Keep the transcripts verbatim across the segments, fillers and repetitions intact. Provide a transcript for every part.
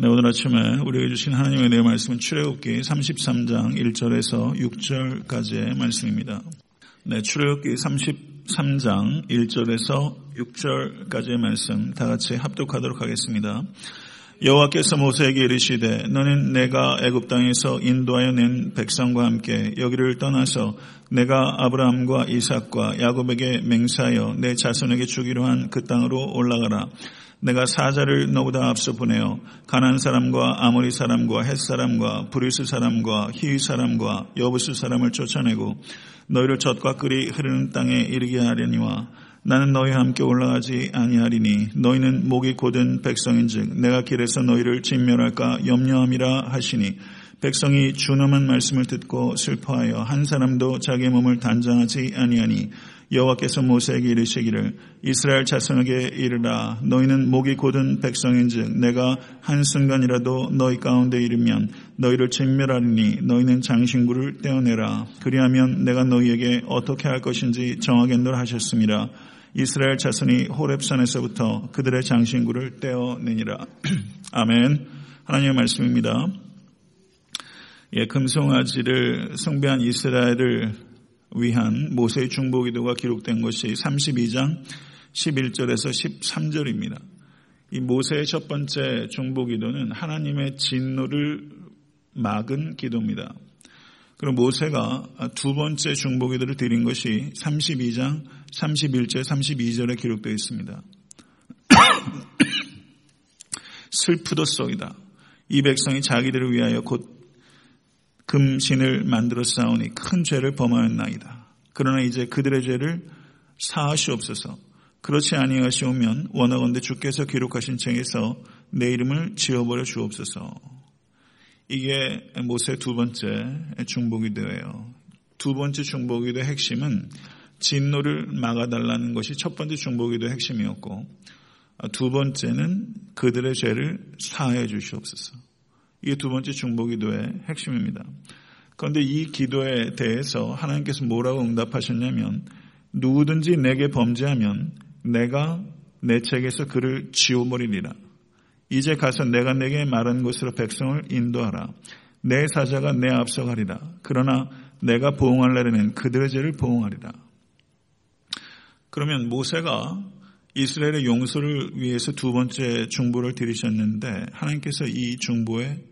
네, 오늘 아침에 우리에게 주신 하나님의 내 말씀은 출애굽기 삼십삼 장 일 절에서 육 절까지의 말씀입니다. 네, 출애굽기 삼십삼 장 일 절에서 육 절까지의 말씀 다 같이 합독하도록 하겠습니다. 여호와께서 모세에게 이르시되 너는 내가 애굽 땅에서 인도하여 낸 백성과 함께 여기를 떠나서 내가 아브라함과 이삭과 야곱에게 맹세하여 내 자손에게 주기로 한 그 땅으로 올라가라. 내가 사자를 너보다 앞서 보내어 가나안 사람과 아모리 사람과 헷 사람과 브리스 사람과 히위 사람과 여부스 사람을 쫓아내고 너희를 젖과 꿀이 흐르는 땅에 이르게 하려니와 나는 너희와 함께 올라가지 아니하리니 너희는 목이 곧은 백성인즉 내가 길에서 너희를 진멸할까 염려함이라 하시니 백성이 준엄한 말씀을 듣고 슬퍼하여 한 사람도 자기 몸을 단장하지 아니하니 여호와께서 모세에게 이르시기를 이스라엘 자손에게 이르라. 너희는 목이 곧은 백성인즉 내가 한순간이라도 너희 가운데 이르면 너희를 진멸하리니 너희는 장신구를 떼어내라. 그리하면 내가 너희에게 어떻게 할 것인지 정하겠노라 하셨습니다. 이스라엘 자손이 호렙산에서부터 그들의 장신구를 떼어내니라. 아멘. 하나님의 말씀입니다. 예, 금송아지를 숭배한 이스라엘을 위한 모세의 중보기도가 기록된 것이 삼십이 장 십일 절에서 십삼 절입니다. 이 모세의 첫 번째 중보기도는 하나님의 진노를 막은 기도입니다. 그럼 모세가 두 번째 중보기도를 드린 것이 삼십이 장 삼십일 절 삼십이 절에 기록되어 있습니다. 슬프도소이다. 이 백성이 자기들을 위하여 곧 금신을 만들어 싸우니 큰 죄를 범하였나이다. 그러나 이제 그들의 죄를 사하시옵소서. 그렇지 아니하시오면 원하건대 주께서 기록하신 책에서 내 이름을 지워버려 주옵소서. 이게 모세의 두 번째 중보기도예요. 두 번째 중보기도의 핵심은 진노를 막아달라는 것이 첫 번째 중보기도의 핵심이었고, 두 번째는 그들의 죄를 사해 주시옵소서. 이게 두 번째 중보기도의 핵심입니다. 그런데 이 기도에 대해서 하나님께서 뭐라고 응답하셨냐면 누구든지 내게 범죄하면 내가 내 책에서 그를 지워버리리라. 이제 가서 내가 내게 말한 곳으로 백성을 인도하라. 내 사자가 내 앞서 가리라. 그러나 내가 보응할 날에는 그들의 죄를 보응하리라. 그러면 모세가 이스라엘의 용서를 위해서 두 번째 중보를 드리셨는데 하나님께서 이 중보에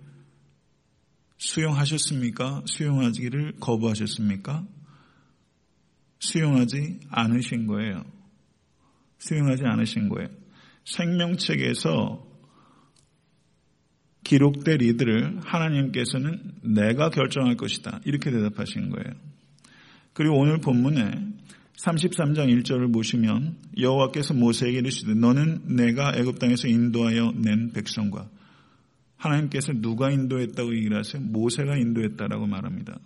수용하셨습니까? 수용하기를 거부하셨습니까? 수용하지 않으신 거예요. 수용하지 않으신 거예요. 생명책에서 기록될 이들을 하나님께서는 내가 결정할 것이다. 이렇게 대답하신 거예요. 그리고 오늘 본문에 삼십삼 장 일 절을 보시면 여호와께서 모세에게 이르시되 너는 내가 애굽 땅에서 인도하여 낸 백성과. 하나님께서 누가 인도했다고 얘기를 하세요? 모세가 인도했다라고 말합니다.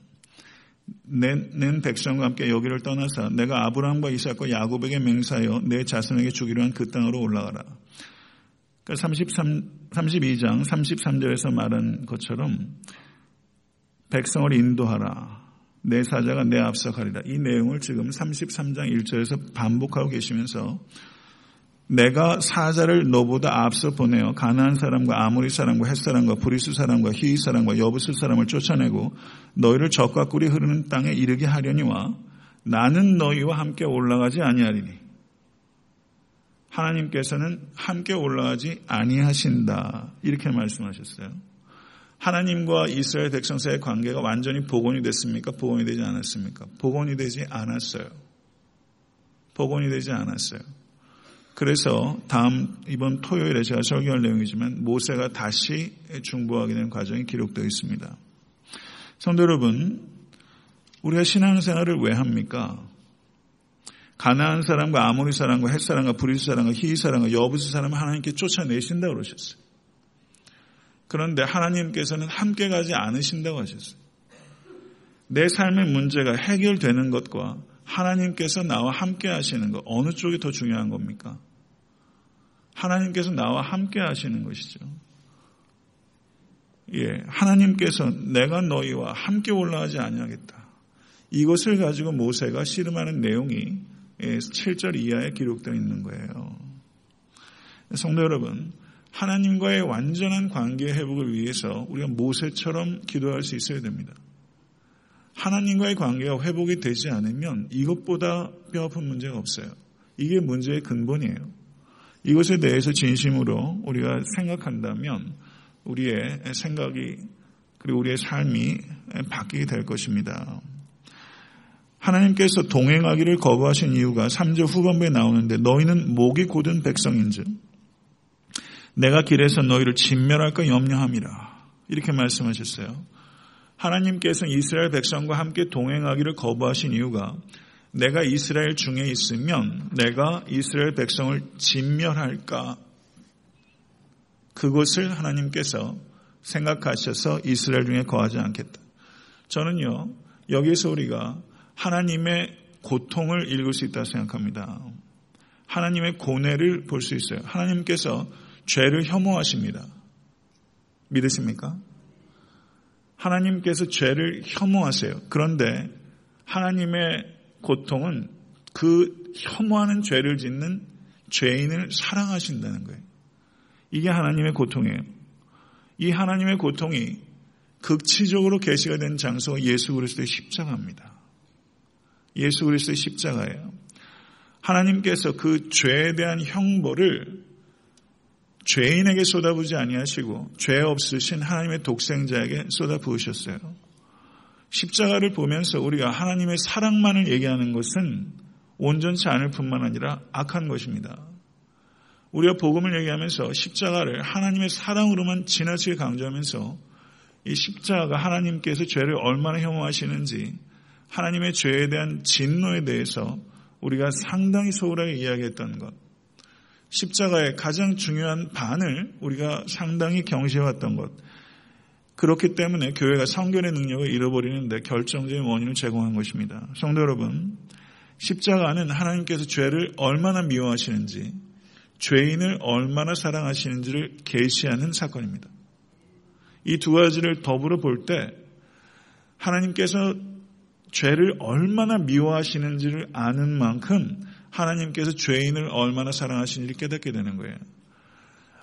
낸, 낸 백성과 함께 여기를 떠나서 내가 아브라함과 이삭과 야곱에게 맹세하여 내 자손에게 주기로 한 그 땅으로 올라가라. 그러니까 삼십이 장 삼십삼 절에서 말한 것처럼 백성을 인도하라. 내 사자가 내 앞서 가리라. 이 내용을 지금 삼십삼 장 일 절에서 반복하고 계시면서 내가 사자를 너보다 앞서 보내어 가나안 사람과 아모리 사람과 헷 사람과 브리스 사람과 히위 사람과 여부스 사람을 쫓아내고 너희를 젖과 꿀이 흐르는 땅에 이르게 하려니와 나는 너희와 함께 올라가지 아니하리니. 하나님께서는 함께 올라가지 아니하신다. 이렇게 말씀하셨어요. 하나님과 이스라엘 백성 사이의 관계가 완전히 복원이 됐습니까? 복원이 되지 않았습니까? 복원이 되지 않았어요. 복원이 되지 않았어요. 그래서 다음 이번 토요일에 제가 설교할 내용이지만 모세가 다시 중보하게 된 과정이 기록되어 있습니다. 성도 여러분, 우리가 신앙생활을 왜 합니까? 가나안 사람과 아모리 사람과 헷 사람과 브리스 사람과 히위 사람과 여부스 사람을 하나님께 쫓아내신다 그러셨어요. 그런데 하나님께서는 함께 가지 않으신다고 하셨어요. 내 삶의 문제가 해결되는 것과 하나님께서 나와 함께 하시는 것, 어느 쪽이 더 중요한 겁니까? 하나님께서 나와 함께 하시는 것이죠. 예, 하나님께서 내가 너희와 함께 올라가지 아니하겠다. 이것을 가지고 모세가 씨름하는 내용이 칠 절 이하에 기록되어 있는 거예요. 성도 여러분, 하나님과의 완전한 관계 회복을 위해서 우리가 모세처럼 기도할 수 있어야 됩니다. 하나님과의 관계가 회복이 되지 않으면 이것보다 뼈아픈 문제가 없어요. 이게 문제의 근본이에요. 이것에 대해서 진심으로 우리가 생각한다면 우리의 생각이 그리고 우리의 삶이 바뀌게 될 것입니다. 하나님께서 동행하기를 거부하신 이유가 삼 절 후반부에 나오는데 너희는 목이 곧은 백성인즉 내가 길에서 너희를 진멸할까 염려함이라 이렇게 말씀하셨어요. 하나님께서는 이스라엘 백성과 함께 동행하기를 거부하신 이유가 내가 이스라엘 중에 있으면 내가 이스라엘 백성을 진멸할까 그것을 하나님께서 생각하셔서 이스라엘 중에 거하지 않겠다. 저는요 여기에서 우리가 하나님의 고통을 읽을 수 있다고 생각합니다. 하나님의 고뇌를 볼 수 있어요. 하나님께서 죄를 혐오하십니다. 믿으십니까? 하나님께서 죄를 혐오하세요. 그런데 하나님의 고통은 그 혐오하는 죄를 짓는 죄인을 사랑하신다는 거예요. 이게 하나님의 고통이에요. 이 하나님의 고통이 극치적으로 계시가 된 장소가 예수 그리스도의 십자가입니다. 예수 그리스도의 십자가예요. 하나님께서 그 죄에 대한 형벌을 죄인에게 쏟아부지 아니하시고 죄 없으신 하나님의 독생자에게 쏟아부으셨어요. 십자가를 보면서 우리가 하나님의 사랑만을 얘기하는 것은 온전치 않을 뿐만 아니라 악한 것입니다. 우리가 복음을 얘기하면서 십자가를 하나님의 사랑으로만 지나치게 강조하면서 이 십자가가 하나님께서 죄를 얼마나 혐오하시는지 하나님의 죄에 대한 진노에 대해서 우리가 상당히 소홀하게 이야기했던 것. 십자가의 가장 중요한 반을 우리가 상당히 경시해왔던 것. 그렇기 때문에 교회가 성결의 능력을 잃어버리는데 결정적인 원인을 제공한 것입니다. 성도 여러분, 십자가는 하나님께서 죄를 얼마나 미워하시는지, 죄인을 얼마나 사랑하시는지를 계시하는 사건입니다. 이 두 가지를 더불어 볼 때 하나님께서 죄를 얼마나 미워하시는지를 아는 만큼 하나님께서 죄인을 얼마나 사랑하시는지를 깨닫게 되는 거예요.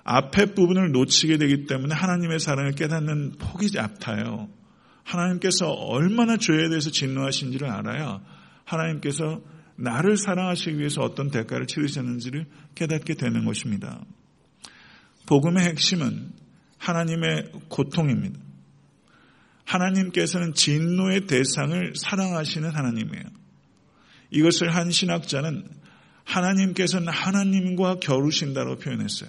앞에 부분을 놓치게 되기 때문에 하나님의 사랑을 깨닫는 폭이 얕아요. 하나님께서 얼마나 죄에 대해서 진노하신지를 알아야 하나님께서 나를 사랑하시기 위해서 어떤 대가를 치르셨는지를 깨닫게 되는 것입니다. 복음의 핵심은 하나님의 고통입니다. 하나님께서는 진노의 대상을 사랑하시는 하나님이에요. 이것을 한 신학자는 하나님께서는 하나님과 겨루신다고 표현했어요.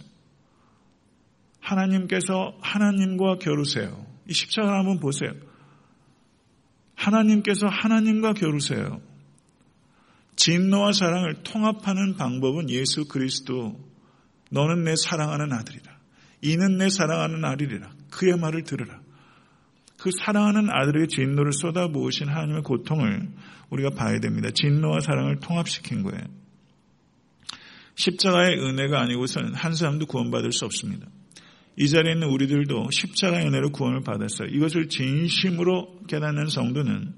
하나님께서 하나님과 겨루세요. 이 십자가를 한번 보세요. 하나님께서 하나님과 겨루세요. 진노와 사랑을 통합하는 방법은 예수 그리스도 너는 내 사랑하는 아들이라. 이는 내 사랑하는 아들이라. 그의 말을 들으라. 그 사랑하는 아들에게 진노를 쏟아부으신 하나님의 고통을 우리가 봐야 됩니다. 진노와 사랑을 통합시킨 거예요. 십자가의 은혜가 아니고서는 한 사람도 구원받을 수 없습니다. 이 자리에 있는 우리들도 십자가의 은혜로 구원을 받았어요. 이것을 진심으로 깨닫는 성도는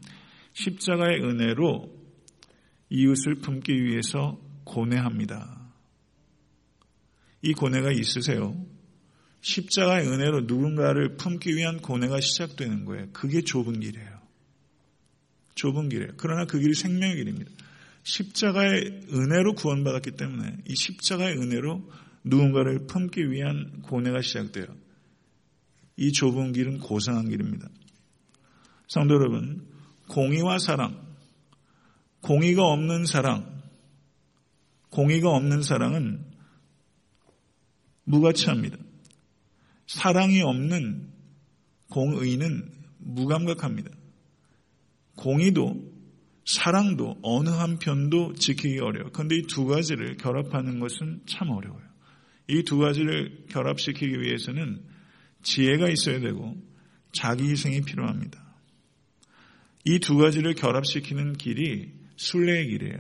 십자가의 은혜로 이웃을 품기 위해서 고뇌합니다. 이 고뇌가 있으세요? 십자가의 은혜로 누군가를 품기 위한 고뇌가 시작되는 거예요. 그게 좁은 길이에요. 좁은 길이에요. 그러나 그 길이 생명의 길입니다. 십자가의 은혜로 구원받았기 때문에 이 십자가의 은혜로 누군가를 품기 위한 고뇌가 시작돼요. 이 좁은 길은 고상한 길입니다. 성도 여러분, 공의와 사랑, 공의가 없는 사랑, 공의가 없는 사랑은 무가치합니다. 사랑이 없는 공의는 무감각합니다. 공의도 사랑도 어느 한편도 지키기 어려워요. 그런데 이 두 가지를 결합하는 것은 참 어려워요. 이 두 가지를 결합시키기 위해서는 지혜가 있어야 되고 자기 희생이 필요합니다. 이 두 가지를 결합시키는 길이 순례의 길이에요.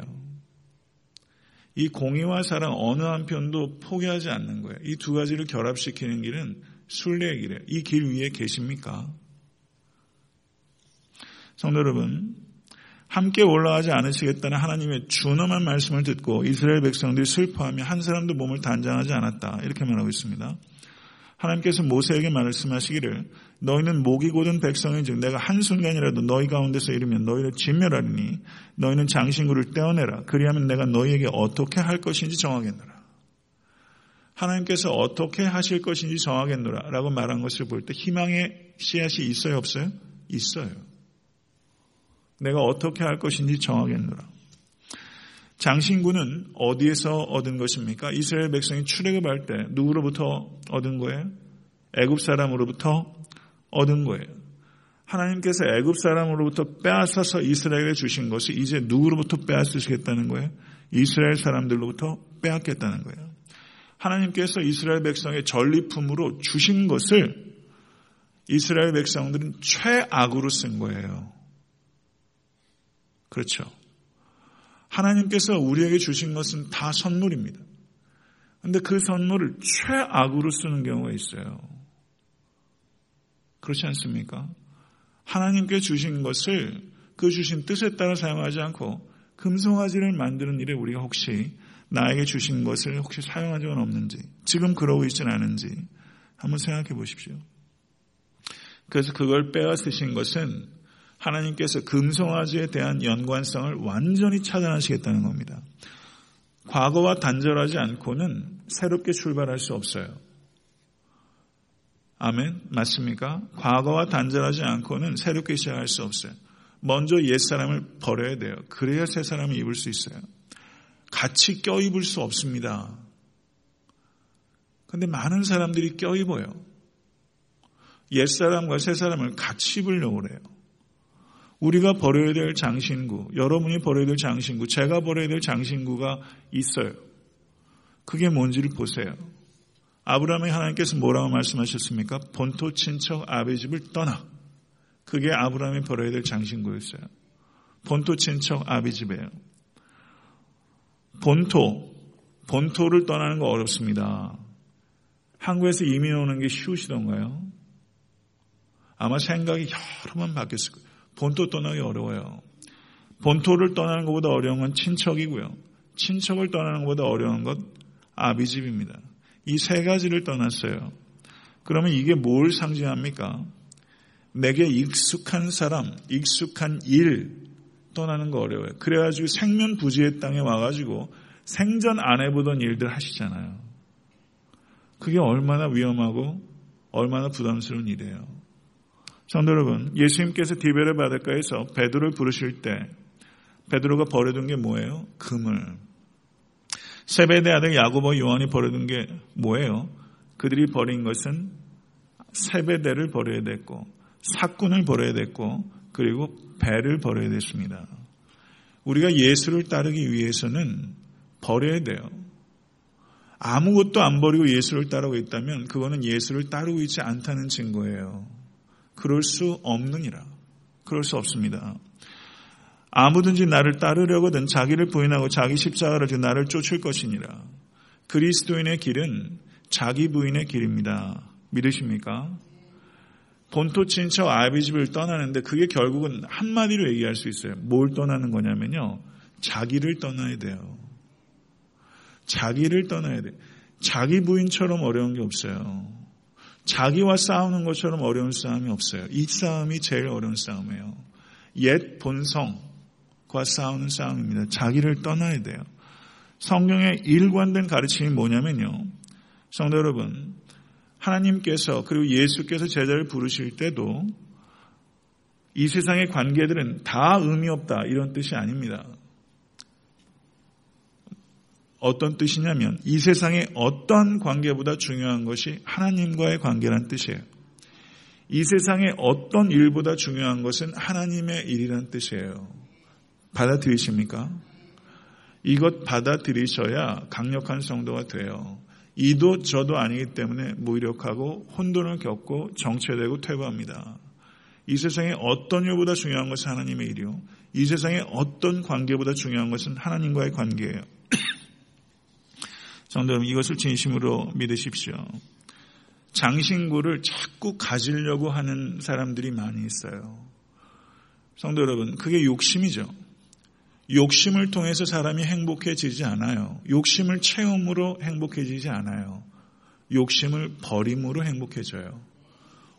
이 공의와 사랑 어느 한편도 포기하지 않는 거예요. 이 두 가지를 결합시키는 길은 순례의 길이에요. 이 길 위에 계십니까? 성도 여러분, 함께 올라가지 않으시겠다는 하나님의 준엄한 말씀을 듣고 이스라엘 백성들이 슬퍼하며 한 사람도 몸을 단장하지 않았다. 이렇게 말하고 있습니다. 하나님께서 모세에게 말씀하시기를 너희는 목이 고든 백성인즉 내가 한순간이라도 너희 가운데서 이르면 너희를 진멸하리니 너희는 장신구를 떼어내라. 그리하면 내가 너희에게 어떻게 할 것인지 정하겠노라. 하나님께서 어떻게 하실 것인지 정하겠노라 라고 말한 것을 볼 때 희망의 씨앗이 있어요 없어요? 있어요. 내가 어떻게 할 것인지 정하겠노라. 장신구는 어디에서 얻은 것입니까? 이스라엘 백성이 출애굽할 때 누구로부터 얻은 거예요? 애굽 사람으로부터 얻은 거예요. 하나님께서 애굽 사람으로부터 빼앗아서 이스라엘에 주신 것을 이제 누구로부터 빼앗으시겠다는 거예요? 이스라엘 사람들로부터 빼앗겠다는 거예요. 하나님께서 이스라엘 백성의 전리품으로 주신 것을 이스라엘 백성들은 최악으로 쓴 거예요. 그렇죠. 하나님께서 우리에게 주신 것은 다 선물입니다. 그런데 그 선물을 최악으로 쓰는 경우가 있어요. 그렇지 않습니까? 하나님께 주신 것을 그 주신 뜻에 따라 사용하지 않고 금송아지를 만드는 일에 우리가 혹시 나에게 주신 것을 혹시 사용한 적은 없는지, 지금 그러고 있진 않은지 한번 생각해 보십시오. 그래서 그걸 빼앗으신 것은 하나님께서 금송아지에 대한 연관성을 완전히 차단하시겠다는 겁니다. 과거와 단절하지 않고는 새롭게 출발할 수 없어요. 아멘? 맞습니까? 과거와 단절하지 않고는 새롭게 시작할 수 없어요. 먼저 옛사람을 버려야 돼요. 그래야 새사람을 입을 수 있어요. 같이 껴입을 수 없습니다. 그런데 많은 사람들이 껴입어요. 옛사람과 새사람을 같이 입으려고 해요. 우리가 버려야 될 장신구, 여러분이 버려야 될 장신구, 제가 버려야 될 장신구가 있어요. 그게 뭔지를 보세요. 아브라함의 하나님께서 뭐라고 말씀하셨습니까? 본토 친척 아비 집을 떠나. 그게 아브라함이 버려야 될 장신구였어요. 본토 친척 아비 집이에요. 본토, 본토를 떠나는 거 어렵습니다. 한국에서 이민 오는 게 쉬우시던가요? 아마 생각이 여러 번 바뀌었을 거예요. 본토 떠나기 어려워요. 본토를 떠나는 것보다 어려운 건 친척이고요. 친척을 떠나는 것보다 어려운 건 아비집입니다. 이 세 가지를 떠났어요. 그러면 이게 뭘 상징합니까? 내게 익숙한 사람, 익숙한 일 떠나는 거 어려워요. 그래가지고 생면부지의 땅에 와가지고 생전 안 해보던 일들 하시잖아요. 그게 얼마나 위험하고 얼마나 부담스러운 일이에요. 성도 여러분, 예수님께서 디베레 바닷가에서 베드로를 부르실 때 베드로가 버려둔 게 뭐예요? 금을. 세베데 아들 야고보 요한이 버려둔 게 뭐예요? 그들이 버린 것은 세베데를 버려야 됐고 사꾼을 버려야 됐고 그리고 배를 버려야 됐습니다. 우리가 예수를 따르기 위해서는 버려야 돼요. 아무것도 안 버리고 예수를 따르고 있다면 그거는 예수를 따르고 있지 않다는 증거예요. 그럴 수 없느니라. 그럴 수 없습니다. 아무든지 나를 따르려거든 자기를 부인하고 자기 십자가를 들고 나를 쫓을 것이니라. 그리스도인의 길은 자기 부인의 길입니다. 믿으십니까? 본토 친척 아비집을 떠나는데 그게 결국은 한마디로 얘기할 수 있어요. 뭘 떠나는 거냐면요. 자기를 떠나야 돼요. 자기를 떠나야 돼요. 자기 부인처럼 어려운 게 없어요. 자기와 싸우는 것처럼 어려운 싸움이 없어요. 이 싸움이 제일 어려운 싸움이에요. 옛 본성과 싸우는 싸움입니다. 자기를 떠나야 돼요. 성경의 일관된 가르침이 뭐냐면요. 성도 여러분, 하나님께서 그리고 예수께서 제자를 부르실 때도 이 세상의 관계들은 다 의미 없다 이런 뜻이 아닙니다. 어떤 뜻이냐면 이 세상의 어떤 관계보다 중요한 것이 하나님과의 관계란 뜻이에요. 이 세상의 어떤 일보다 중요한 것은 하나님의 일이란 뜻이에요. 받아들이십니까? 이것 받아들이셔야 강력한 성도가 돼요. 이도 저도 아니기 때문에 무력하고 혼돈을 겪고 정체되고 퇴보합니다. 이 세상의 어떤 일보다 중요한 것은 하나님의 일이요. 이 세상의 어떤 관계보다 중요한 것은 하나님과의 관계예요. 성도 여러분, 이것을 진심으로 믿으십시오. 장신구를 자꾸 가지려고 하는 사람들이 많이 있어요. 성도 여러분, 그게 욕심이죠. 욕심을 통해서 사람이 행복해지지 않아요. 욕심을 체험으로 행복해지지 않아요. 욕심을 버림으로 행복해져요.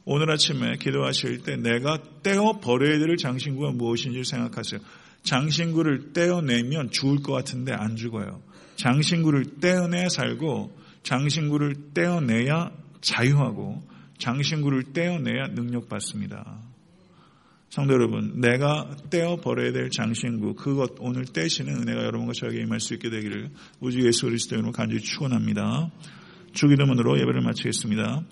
오늘 아침에 기도하실 때 내가 떼어 버려야 될 장신구가 무엇인지 생각하세요. 장신구를 떼어내면 죽을 것 같은데 안 죽어요. 장신구를 떼어내야 살고, 장신구를 떼어내야 자유하고, 장신구를 떼어내야 능력받습니다. 성도 여러분, 내가 떼어버려야 될 장신구, 그것 오늘 떼시는 은혜가 여러분과 저에게 임할 수 있게 되기를 우주 예수 그리스도 이름으로 간절히 축원합니다. 주기도문으로 예배를 마치겠습니다.